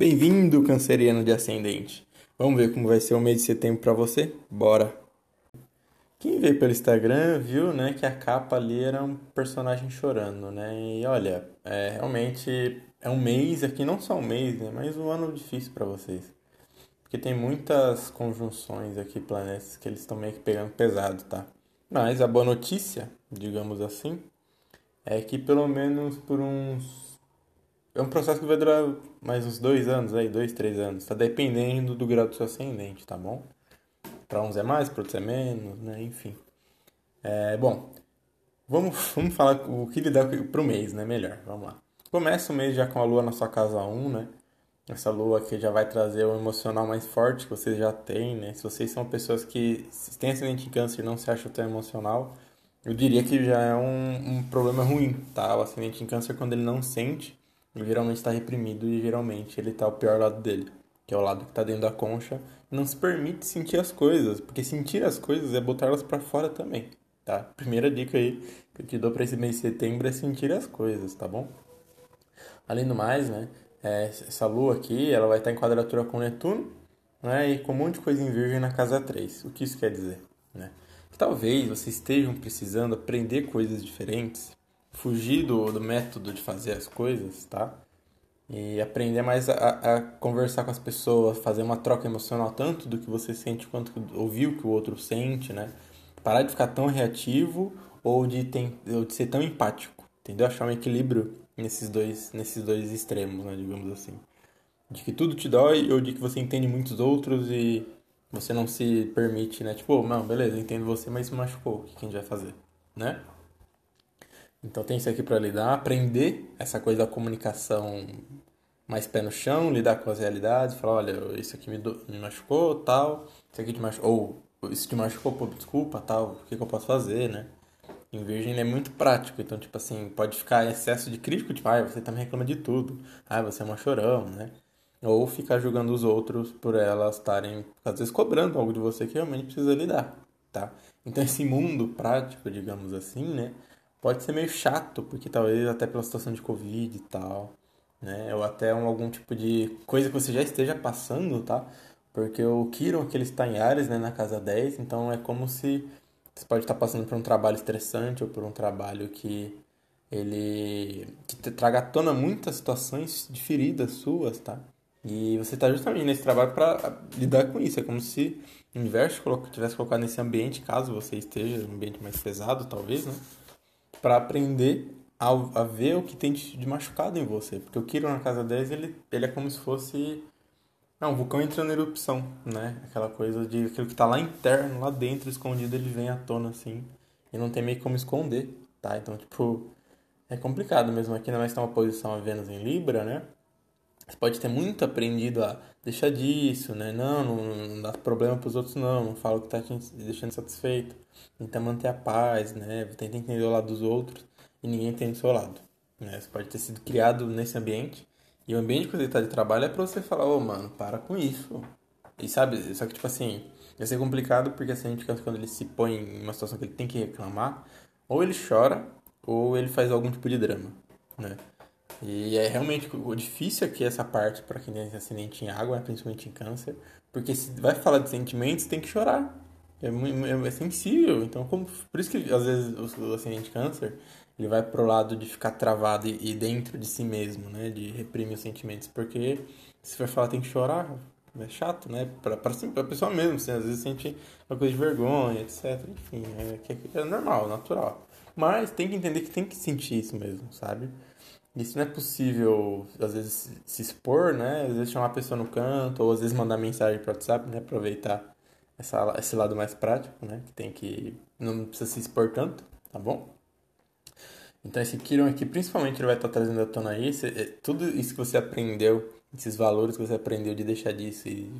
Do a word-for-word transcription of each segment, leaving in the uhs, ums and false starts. Bem-vindo, canceriano de ascendente. Vamos ver como vai ser o mês de setembro para você? Bora! Quem veio pelo Instagram viu, né, que a capa ali era um personagem chorando, né? E olha, é, realmente é um mês aqui, não só um mês, né, mas um ano difícil para vocês. Porque tem muitas conjunções aqui, planetas, que eles estão meio que pegando pesado, tá? Mas a boa notícia, digamos assim, é que pelo menos por uns... É um processo que vai durar mais uns dois anos, aí, dois, três anos. Tá dependendo do grau do seu ascendente, tá bom? Para uns é mais, para outros é menos, né? Enfim. É, bom, vamos, vamos falar o que lidar para o mês, né? Melhor, vamos lá. Começa o mês já com a lua na sua casa um, né? Essa lua aqui já vai trazer o emocional mais forte que vocês já têm, né? Se vocês são pessoas que têm ascendente em câncer e não se acham tão emocional, eu diria que já é um, um problema ruim, tá? O ascendente em câncer, quando ele não sente, ele geralmente está reprimido e geralmente ele está ao pior lado dele, que é o lado que está dentro da concha, não se permite sentir as coisas, porque sentir as coisas é botar elas para fora também, tá? Primeira dica aí que eu te dou para esse mês de setembro é sentir as coisas, tá bom? Além do mais, né, é, essa lua aqui, ela vai estar em quadratura com Netuno, né, e com um monte de coisa em virgem na casa três. O que isso quer dizer, né? Que talvez vocês estejam precisando aprender coisas diferentes, fugir do, do método de fazer as coisas, tá? E aprender mais a, a conversar com as pessoas, fazer uma troca emocional tanto do que você sente quanto ouvir o que o outro sente, né? Parar de ficar tão reativo ou de, tem, ou de ser tão empático, entendeu? Achar um equilíbrio nesses dois, nesses dois extremos, né, digamos assim. De que tudo te dói ou de que você entende muitos outros e você não se permite, né? Tipo, oh, não, beleza, eu entendo você, mas isso machucou, o que a gente vai fazer, né? Então tem isso aqui para lidar, aprender essa coisa da comunicação mais pé no chão, lidar com as realidades, falar, olha, isso aqui me, do... me machucou, tal, isso aqui te machucou, ou isso te machucou, pô, desculpa, tal, o que, que eu posso fazer, né? Em virgem ele é muito prático, então, tipo assim, pode ficar excesso de crítico, tipo, ah, você também reclama de tudo, ah, você é uma chorão, né? Ou ficar julgando os outros por elas estarem, às vezes, cobrando algo de você que realmente precisa lidar, tá? Então esse mundo prático, digamos assim, né? Pode ser meio chato, porque talvez até pela situação de Covid e tal, né? Ou até um, algum tipo de coisa que você já esteja passando, tá? Porque o Quirón, que ele está em Áries, né? Na casa dez, então é como se você pode estar passando por um trabalho estressante ou por um trabalho que ele que te traga à tona muitas situações de feridas suas, tá? E você está justamente nesse trabalho para lidar com isso. É como se o universo tivesse colocado nesse ambiente, caso você esteja num ambiente mais pesado, talvez, né? Para aprender a, a ver o que tem de, de machucado em você. Porque o Quirón na casa dez, ele, ele é como se fosse... Não, um vulcão entrando em erupção, né? Aquela coisa de... Aquilo que tá lá interno, lá dentro, escondido, ele vem à tona, assim. E não tem meio como esconder, tá? Então, tipo... É complicado mesmo. Aqui, ainda mais tá uma posição a Vênus em Libra, né? Você pode ter muito aprendido a deixar disso, né? Não, não, não dá problema pros outros, não. Não fala o que tá te deixando satisfeito. Tenta manter a paz, né? Tenta entender o lado dos outros e ninguém entende o seu lado, né? Você pode ter sido criado nesse ambiente e o ambiente que você tá de trabalho é pra você falar, ô, oh, mano, para com isso. E sabe, só que tipo assim, vai ser complicado porque assim, quando ele se põe em uma situação que ele tem que reclamar, ou ele chora ou ele faz algum tipo de drama, né? E é realmente o difícil aqui essa parte para quem tem ascendente em água, principalmente em câncer, porque se vai falar de sentimentos, tem que chorar. É, muito, é sensível, então como, por isso que às vezes o, o ascendente câncer, ele vai pro lado de ficar travado e, e dentro de si mesmo, né, de reprimir os sentimentos, porque se vai falar tem que chorar, é chato, né, pra, pra, pra pessoa mesmo, assim, às vezes sente uma coisa de vergonha, etc, enfim, é, é normal, natural, mas tem que entender que tem que sentir isso mesmo, sabe? Isso não é possível, às vezes, se expor, né, às vezes chamar a pessoa no canto, ou às vezes mandar mensagem pro WhatsApp, né, aproveitar Essa, esse lado mais prático, né? Que tem que... Não precisa se expor tanto, tá bom? Então esse Quirón aqui, principalmente, ele vai estar trazendo à tona aí. Esse, tudo isso que você aprendeu, esses valores que você aprendeu de deixar disso e...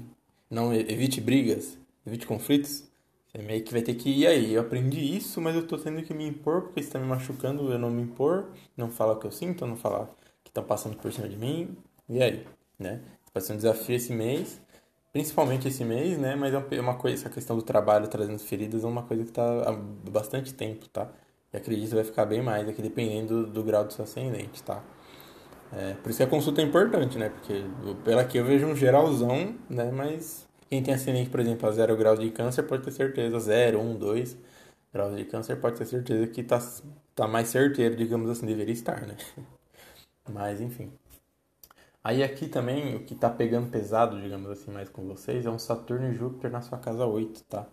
Não, evite brigas, evite conflitos. Você meio que vai ter que ir aí. Eu aprendi isso, mas eu tô tendo que me impor, porque isso tá me machucando, eu não me impor. Não falar o que eu sinto, não falar que estão passando por cima de mim. E aí, né? Vai ser um desafio esse mês. Principalmente esse mês, né? Mas é uma coisa, essa questão do trabalho trazendo feridas é uma coisa que tá há bastante tempo, tá? E acredito que vai ficar bem mais aqui, dependendo do, do grau do seu ascendente, tá? É, por isso que a consulta é importante, né? Porque pela que eu vejo um geralzão, né? Mas quem tem ascendente, por exemplo, a zero grau de câncer, pode ter certeza. Zero, um, dois graus de câncer, pode ter certeza que tá, tá mais certeiro, digamos assim, deveria estar, né? Mas, enfim. Aí aqui também, o que tá pegando pesado, digamos assim, mais com vocês, é um Saturno e Júpiter na sua casa oito, tá?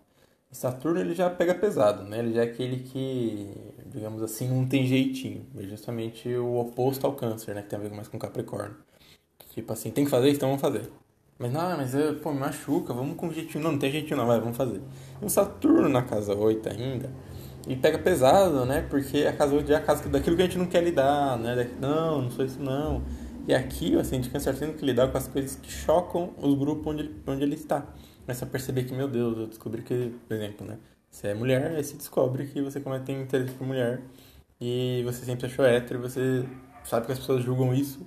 Saturno, ele já pega pesado, né? Ele já é aquele que, digamos assim, não tem jeitinho. É justamente o oposto ao câncer, né? Que tem a ver mais com Capricórnio. Tipo assim, tem que fazer, então vamos fazer. Mas, não, mas, pô, me machuca, vamos com jeitinho. Não, não tem jeitinho não, vai, vamos fazer. E um Saturno na casa oito ainda, ele pega pesado, né? Porque a casa oito já é a casa daquilo que a gente não quer lidar, né? Daqui, não, não sou isso não. E aqui, assim, de câncer tem que lidar com as coisas que chocam os grupos onde ele, onde ele está. Começa a perceber que, meu Deus, eu descobri que, por exemplo, né? Você é mulher, aí você descobre que você começa a ter interesse por mulher. E você sempre achou hétero, você sabe que as pessoas julgam isso.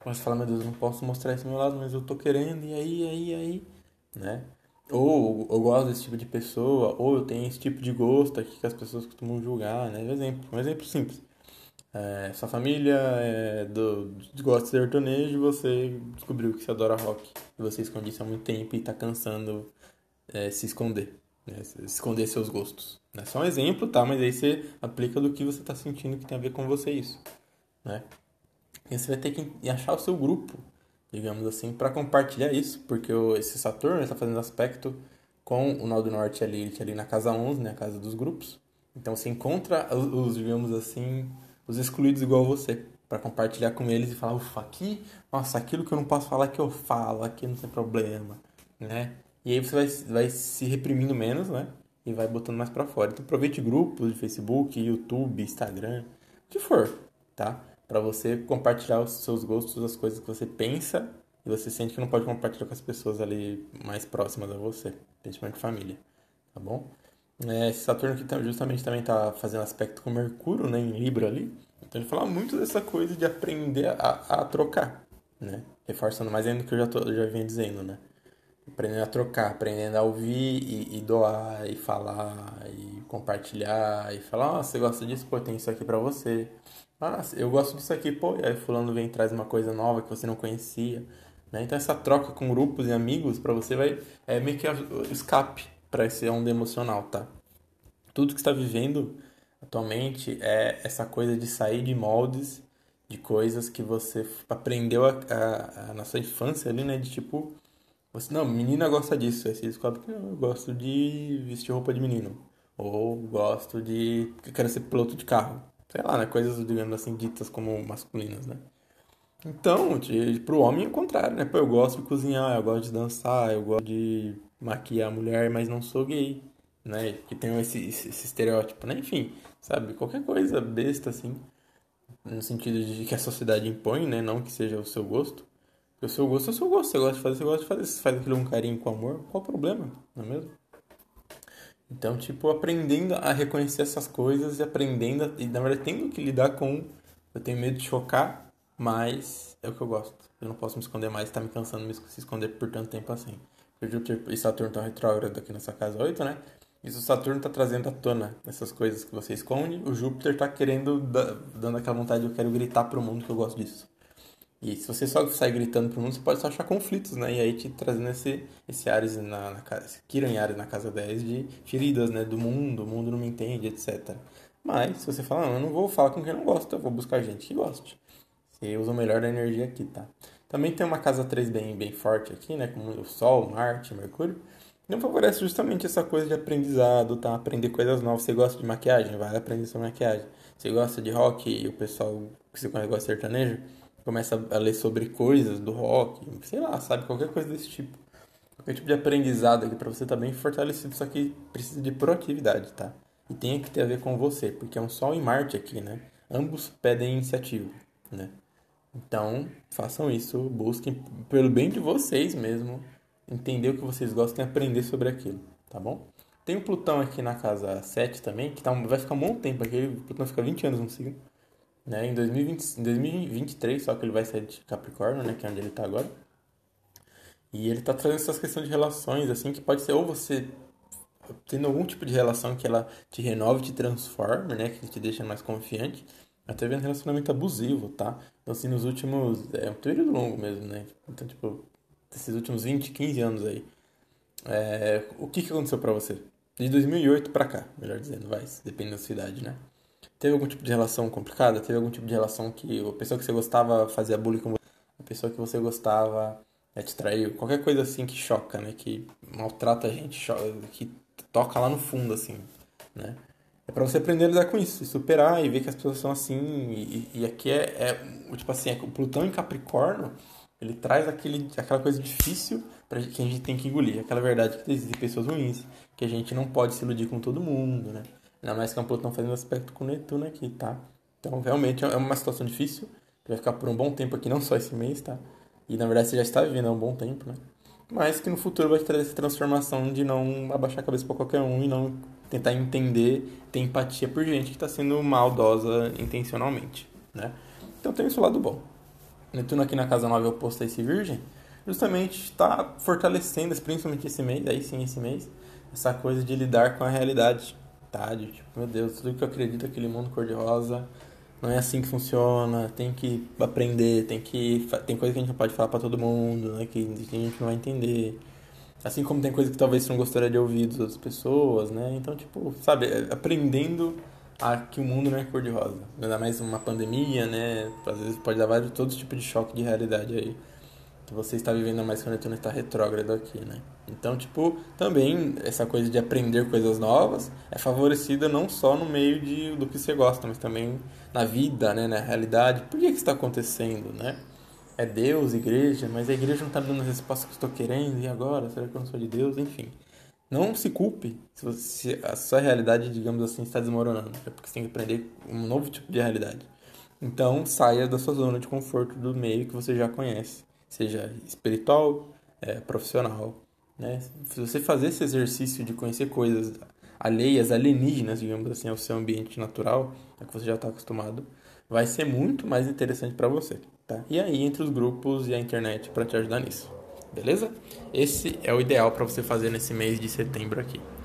Começa a falar, meu Deus, não posso mostrar esse meu lado, mas eu tô querendo, e aí, aí, aí, né? Ou eu gosto desse tipo de pessoa, ou eu tenho esse tipo de gosto aqui que as pessoas costumam julgar, né? Um exemplo, um exemplo simples. É, sua família é do, gosta de sertanejo, você descobriu que você adora rock. E você esconde isso há muito tempo e tá cansando é, se esconder, né? Esconder seus gostos. É só um exemplo, tá? Mas aí você aplica do que você tá sentindo que tem a ver com você isso, né? E você vai ter que achar o seu grupo, digamos assim, para compartilhar isso. Porque o, esse Saturno está fazendo aspecto com o Nó do Norte ali, ali na casa onze, né? A casa dos grupos. Então você encontra os, os digamos assim... os excluídos igual você, para compartilhar com eles e falar, ufa, aqui, nossa, aquilo que eu não posso falar que eu falo, aqui não tem problema, né? E aí você vai, vai se reprimindo menos, né? E vai botando mais para fora. Então aproveite grupos de Facebook, YouTube, Instagram, o que for, tá? Para você compartilhar os seus gostos, as coisas que você pensa e você sente que não pode compartilhar com as pessoas ali mais próximas a você, principalmente família, tá bom? Esse Saturno aqui justamente também está fazendo aspecto com Mercúrio, né, em Libra ali. Então ele fala muito dessa coisa de aprender a, a trocar, né? Reforçando mais ainda o que eu já, tô, já vinha dizendo, né? Aprendendo a trocar, aprendendo a ouvir e, e doar, e falar, e compartilhar, e falar, ah, você gosta disso? Pô, tem isso aqui pra você. Ah, eu gosto disso aqui, pô. E aí fulano vem e traz uma coisa nova que você não conhecia, né? Então essa troca com grupos e amigos pra você vai... é meio que escape para esse onda emocional, tá? Tudo que você está vivendo atualmente é essa coisa de sair de moldes, de coisas que você aprendeu a, a, a, na sua infância ali, né? De tipo, você, não, menina gosta disso. Aí você descobre que eu gosto de vestir roupa de menino. Ou gosto de... eu quero ser piloto de carro. Sei lá, né? Coisas, digamos assim, ditas como masculinas, né? Então, de, pro homem é o contrário, né? Pô, eu gosto de cozinhar, eu gosto de dançar, eu gosto de... maquiar a mulher, mas não sou gay, né? Que tem esse, esse, esse estereótipo, né? Enfim, sabe? Qualquer coisa besta, assim, no sentido de que a sociedade impõe, né? Não que seja o seu gosto. Porque o seu gosto é o seu gosto. Você gosta de fazer, você gosta de fazer. Você faz aquilo com carinho, com amor, qual o problema? Não é mesmo? Então, tipo, aprendendo a reconhecer essas coisas e aprendendo, a, e na verdade, tendo que lidar com... eu tenho medo de chocar, mas é o que eu gosto. Eu não posso me esconder mais, tá me cansando me se esconder por tanto tempo assim. Júpiter e Saturno estão retrógrado aqui nessa casa oito, né? Isso o Saturno está trazendo à tona essas coisas que você esconde. O Júpiter está querendo, dando aquela vontade, eu quero gritar pro mundo que eu gosto disso. E se você só sai gritando pro mundo, você pode só achar conflitos, né? E aí te trazendo esse, esse Ares na, na casa, esse Quirón em Ares na casa dez de feridas, né? Do mundo, o mundo não me entende, etcétera. Mas se você falar, não, eu não vou falar com quem não gosta, eu vou buscar gente que goste. Você usa o melhor da energia aqui, tá? Também tem uma casa três bem, bem forte aqui, né? Como o Sol, Marte, Mercúrio. Então favorece justamente essa coisa de aprendizado, tá? Aprender coisas novas. Você gosta de maquiagem? Vai aprender sua maquiagem. Você gosta de rock e o pessoal que você conhece gosta de sertanejo? Começa a ler sobre coisas do rock, sei lá, sabe? Qualquer coisa desse tipo. Qualquer tipo de aprendizado aqui pra você tá bem fortalecido, só que precisa de proatividade, tá? E tem que ter a ver com você, porque é um Sol e Marte aqui, né? Ambos pedem iniciativa, né? Então, façam isso, busquem pelo bem de vocês mesmo, entender o que vocês gostam e aprender sobre aquilo, tá bom? Tem o Plutão aqui na casa sete também, que tá, vai ficar um bom tempo aqui, o Plutão fica vinte anos no signo, né? Em, dois mil e vinte, em dois mil e vinte e três, só que ele vai sair de Capricórnio, né? Que é onde ele tá agora. E ele tá trazendo essas questões de relações, assim, que pode ser ou você tendo algum tipo de relação que ela te renove, te transforme, né? Que te deixa mais confiante. teve um relacionamento abusivo, tá? Então, assim, nos últimos... É um período longo mesmo, né? Então, tipo, esses últimos vinte, quinze anos aí. É, o que, que aconteceu pra você? De dois mil e oito pra cá, melhor dizendo, vai, depende da sua idade, né? Teve algum tipo de relação complicada? Teve algum tipo de relação que a pessoa que você gostava fazia bullying com você? A pessoa que você gostava é, te traiu? Qualquer coisa assim que choca, né? Que maltrata a gente, choca, que toca lá no fundo, assim, né? É pra você aprender a lidar com isso, e superar, e ver que as pessoas são assim, e, e aqui é, é, tipo assim, é, o Plutão em Capricórnio, ele traz aquele, aquela coisa difícil pra, que a gente tem que engolir, aquela verdade que existem pessoas ruins, que a gente não pode se iludir com todo mundo, né? Ainda mais que é um Plutão fazendo aspecto com Netuno aqui, tá? Então, realmente, é uma situação difícil, que vai ficar por um bom tempo aqui, não só esse mês, tá? E, na verdade, você já está vivendo há um bom tempo, né? Mas que no futuro vai trazer essa transformação de não abaixar a cabeça pra qualquer um e não tentar entender, ter empatia por gente que está sendo maldosa intencionalmente, né? Então tem esse lado bom. Netuno aqui na casa nove oposto a esse Virgem, justamente está fortalecendo, principalmente esse mês, aí sim esse mês, essa coisa de lidar com a realidade, tá? De, tipo, meu Deus, tudo que eu acredito aquele mundo cor-de-rosa, não é assim que funciona, tem que aprender, tem que tem coisa que a gente não pode falar para todo mundo, né? Que a gente não vai entender. Assim como tem coisa que talvez você não gostaria de ouvir das outras pessoas, né? Então, tipo, sabe, aprendendo a que o mundo não é cor-de-rosa. Ainda mais uma pandemia, né? Às vezes pode dar vários, todo tipo de choque de realidade aí. Que você está vivendo mais quando o Netuno está retrógrado aqui, né? Então, tipo, também essa coisa de aprender coisas novas é favorecida não só no meio de, do que você gosta, mas também na vida, né? Na realidade. Por que que isso está acontecendo, né? É Deus, igreja, mas a igreja não está dando as respostas que eu estou querendo, e agora? Será que eu não sou de Deus? Enfim, não se culpe se, você, se a sua realidade, digamos assim, está desmoronando. É porque você tem que aprender um novo tipo de realidade. Então, saia da sua zona de conforto do meio que você já conhece, seja espiritual, é, profissional, né? Se você fazer esse exercício de conhecer coisas alheias, alienígenas, digamos assim, ao seu ambiente natural, é que você já está acostumado, vai ser muito mais interessante para você, tá? E aí, entre os grupos e a internet para te ajudar nisso, beleza? Esse é o ideal para você fazer nesse mês de setembro aqui.